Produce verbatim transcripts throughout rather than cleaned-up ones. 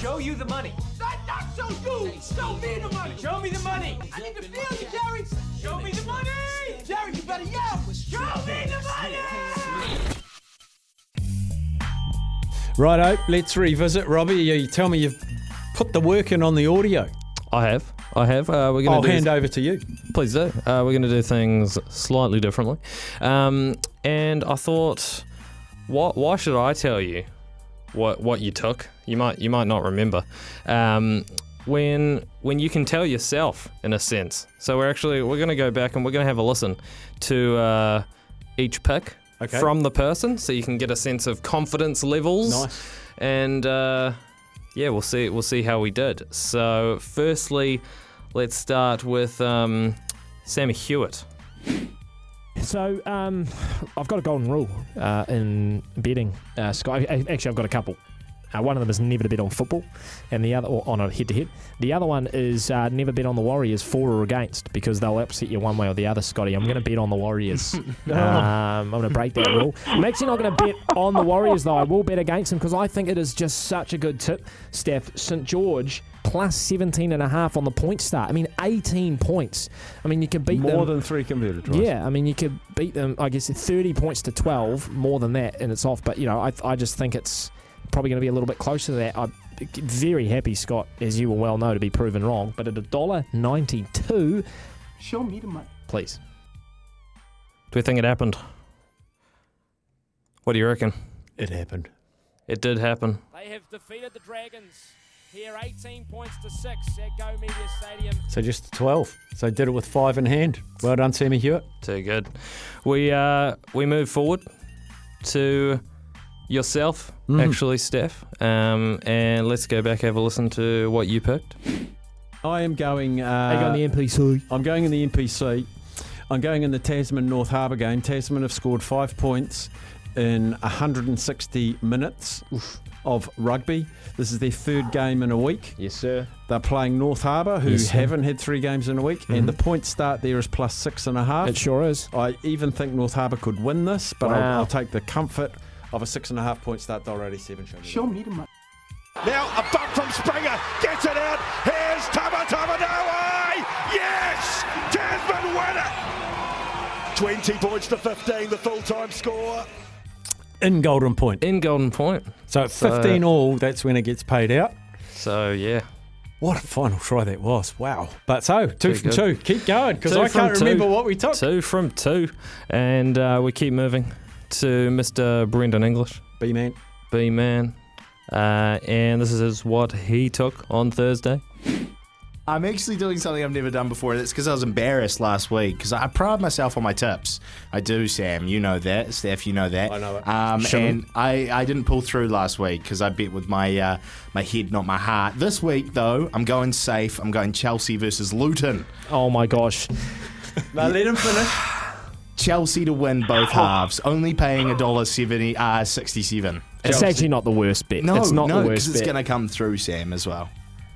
show you the money. Not, not show you! Show me the money! Show me the money! I need to feel you, Jerry! Show me the money! Jerry, you better yell! Show me the money! Righto, let's revisit. Robbie, you tell me you've put the work in on the audio. I have. I have. Uh, we're gonna I'll do hand th- over to you. Please do. Uh, we're going to do things slightly differently. Um, and I thought, why, why should I tell you what what you took? You might you might not remember. Um, when when you can tell yourself, in a sense. So we're actually we're going to go back and we're going to have a listen to uh, each pick okay. from the person, so you can get a sense of confidence levels. Nice. And uh, yeah, we'll see we'll see how we did. So firstly, let's start with um, Sammy Hewitt. So um, I've got a golden rule uh, in betting, uh, Scott. Actually, I've got a couple. Uh, one of them is never to bet on football, and the other or on a head-to-head. The other one is uh, never bet on the Warriors for or against, because they'll upset you one way or the other, Scotty. I'm going to bet on the Warriors. um, I'm going to break that rule. I'm actually not going to bet on the Warriors, though. I will bet against them because I think it is just such a good tip, Steph. Saint George plus seventeen and a half on the point start. I mean, eighteen points. I mean, you could beat more them. More than three converted tries. Yeah, I mean, you could beat them, I guess, thirty points to twelve, more than that, and it's off. But, you know, I I just think it's probably going to be a little bit closer to that. I'm very happy, Scott, as you will well know, to be proven wrong. But at one dollar ninety-two, show me the money, please. Do we think it happened? What do you reckon? It happened. It did happen. They have defeated the Dragons here, eighteen points to six at Go Media Stadium. So just twelve. So did it with five in hand. Well done, Sammy Hewitt. Too good. We uh we move forward to yourself, mm. actually, Steph. Um, and let's go back, have a listen to what you picked. I am going... Uh, Are you going the N P C? I'm going in the N P C. I'm going in the Tasman North Harbour game. Tasman have scored five points in one hundred sixty minutes Oof. Of rugby. This is their third game in a week. Yes, sir. They're playing North Harbour, who yes, haven't had three games in a week, mm-hmm. and the point start there is plus six and a half. It sure is. I even think North Harbour could win this, but wow. I'll, I'll take the comfort of a six and a half point start, dollar eighty-seven. Show me, show me the money. Now a buck from Springer, gets it out. Here's Tabataba, no way! Yes! Tasman win it! twenty points to fifteen, the full-time score. In golden point. In golden point. So at so, fifteen all, that's when it gets paid out. So, yeah. What a final try that was. Wow. But so, two Too from good. two. Keep going, because I can't two. remember what we took. Two from two, and uh, we keep moving to Mister Brendan English. B-Man. B-Man. Uh, and this is what he took on Thursday. I'm actually doing something I've never done before. That's because I was embarrassed last week, because I pride myself on my tips. I do, Sam. You know that. Steph, you know that. I know that. Um, and I, I didn't pull through last week because I bet with my uh, my head, not my heart. This week, though, I'm going safe. I'm going Chelsea versus Luton. Oh, my gosh. Now, let him finish. Chelsea to win both halves, only paying one dollar sixty-seven. It's actually not the worst bet. No, it's not no, the worst bet. No, because it's going to come through, Sam, as well.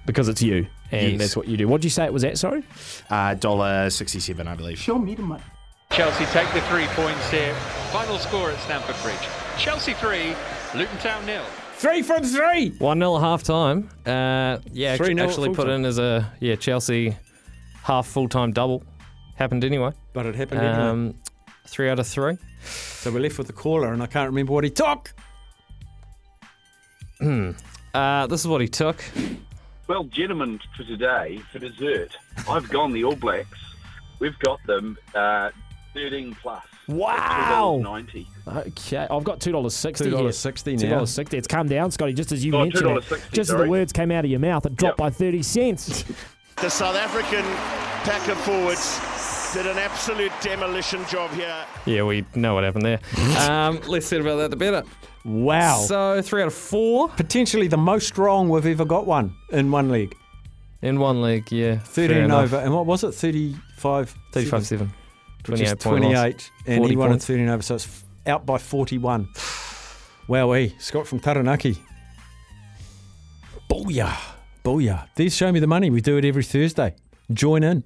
Because it's you, and yes. that's what you do. What did you say it was at, sorry? Uh, one dollar sixty-seven, I believe. Show me the money. Chelsea take the three points here. Final score at Stamford Bridge. Chelsea three, Luton Town nil. Three from three! one nil half-time. Uh, yeah, three actually put in as a yeah Chelsea half full-time double. Happened anyway. But it happened anyway. Um, Three out of three. So we're left with the caller, and I can't remember what he took. Hmm. Uh, this is what he took. Well, gentlemen, for today, for dessert, I've gone the All Blacks. We've got them uh, thirteen plus. Wow. two dollars ninety. Okay. I've got two dollars sixty here. two dollars sixty now. two dollars sixty. It's come down, Scotty, just as you oh, mentioned it. Just sorry. As the words came out of your mouth, it dropped yep. by thirty cents. The South African pack of forwards did an absolute demolition job here. Yeah, we know what happened there. um, less said about that, the better. Wow. So, three out of four. Potentially the most wrong we've ever got one in one league. In one league, yeah. thirteen over. And what was it? thirty-five? thirty-five seven. twenty-eight. twenty-eight. And he won in thirteen over, so it's out by forty-one. Wowee. Scott from Taranaki. Booyah. Booyah. These Show Me the Money. We do it every Thursday. Join in.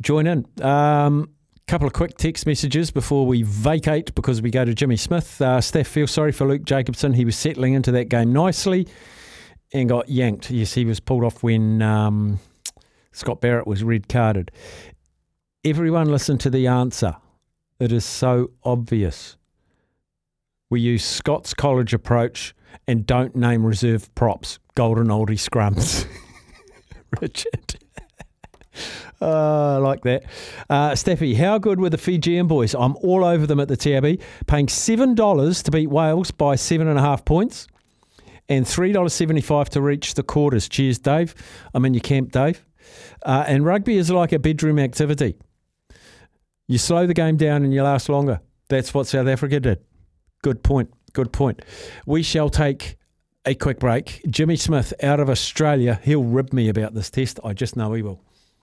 Join in. Um, couple of quick text messages before we vacate because we go to Jimmy Smith. Uh, Steph feels sorry for Luke Jacobson. He was settling into that game nicely. and got yanked. Yes, he was pulled off when um, Scott Barrett was red carded. Everyone listen to the answer. It is so obvious. We use Scott's college approach and don't name reserve props golden oldie scrums. Richard. Oh, I like that. Uh, Steffi, how good were the Fijian boys? I'm all over them at the T R B, paying seven dollars to beat Wales by seven and a half points and three dollars seventy-five to reach the quarters. Cheers, Dave. I'm in your camp, Dave. Uh, and rugby is like a bedroom activity. You slow the game down and you last longer. That's what South Africa did. Good point. Good point. We shall take a quick break. Jimmy Smith out of Australia. He'll rib me about this test. I just know he will.